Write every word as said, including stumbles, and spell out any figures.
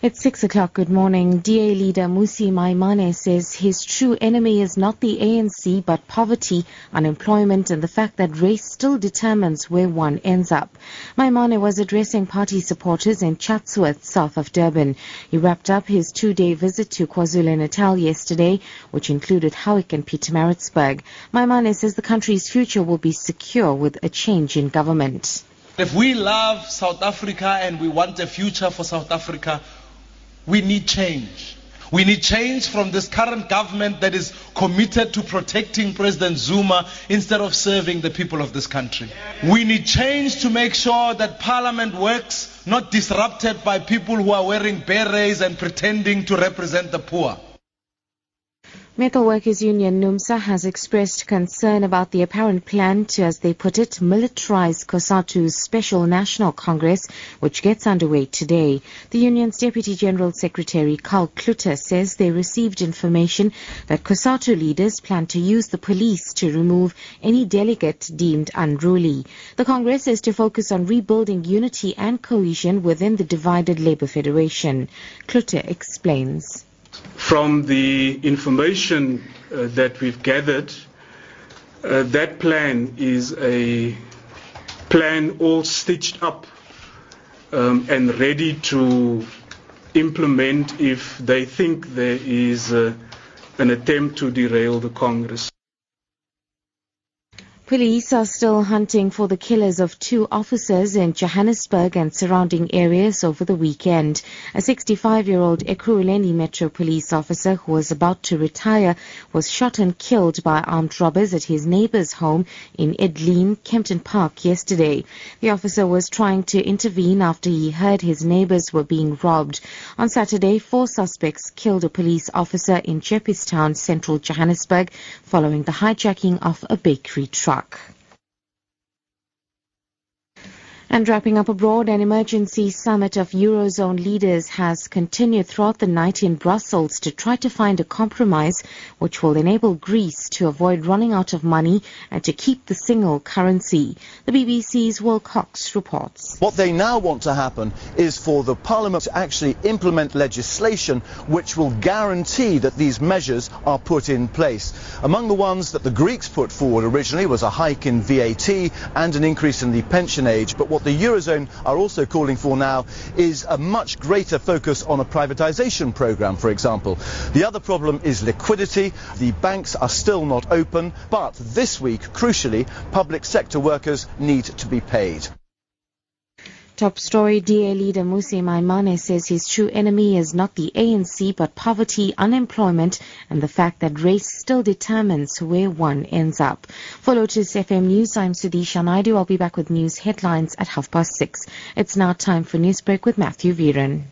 It's six o'clock. Good morning. D A leader Mmusi Maimane says his true enemy is not the A N C but poverty, unemployment and the fact that race still determines where one ends up. Maimane was addressing party supporters in Chatsworth, south of Durban. He wrapped up his two-day visit to KwaZulu-Natal yesterday, which included Howick and Pietermaritzburg. Maimane says the country's future will be secure with a change in government. If we love South Africa and we want a future for South Africa, we need change. We need change from this current government that is committed to protecting President Zuma instead of serving the people of this country. We need change to make sure that Parliament works, not disrupted by people who are wearing berets and pretending to represent the poor. Metal Workers Union NUMSA has expressed concern about the apparent plan to, as they put it, militarize COSATU's Special National Congress, which gets underway today. The union's Deputy General Secretary Karl Cloete says they received information that COSATU leaders plan to use the police to remove any delegate deemed unruly. The Congress is to focus on rebuilding unity and cohesion within the divided Labour Federation. Cloete explains. From the information uh, that we've gathered, uh, that plan is a plan all stitched up um, and ready to implement if they think there is uh, an attempt to derail the Congress. Police are still hunting for the killers of two officers in Johannesburg and surrounding areas over the weekend. A sixty-five-year-old Ekurhuleni Metro police officer who was about to retire was shot and killed by armed robbers at his neighbour's home in Edleen, Kempton Park, yesterday. The officer was trying to intervene after he heard his neighbours were being robbed. On Saturday, four suspects killed a police officer in Jeppistown, central Johannesburg, following the hijacking of a bakery truck. And wrapping up abroad, an emergency summit of Eurozone leaders has continued throughout the night in Brussels to try to find a compromise which will enable Greece to avoid running out of money and to keep the single currency. The B B C's Will Cox reports. What they now want to happen is for the Parliament to actually implement legislation which will guarantee that these measures are put in place. Among the ones that the Greeks put forward originally was a hike in V A T and an increase in the pension age, but what What the Eurozone are also calling for now is a much greater focus on a privatisation programme, for example. The other problem is liquidity. The banks are still not open, but this week, crucially, public sector workers need to be paid. Top story, D A leader Mmusi Maimane says his true enemy is not the A N C but poverty, unemployment and the fact that race still determines where one ends up. For Lotus F M News, I'm Sudesha Naidoo. I'll be back with news headlines at half past six. It's now time for Newsbreak with Matthew Viren.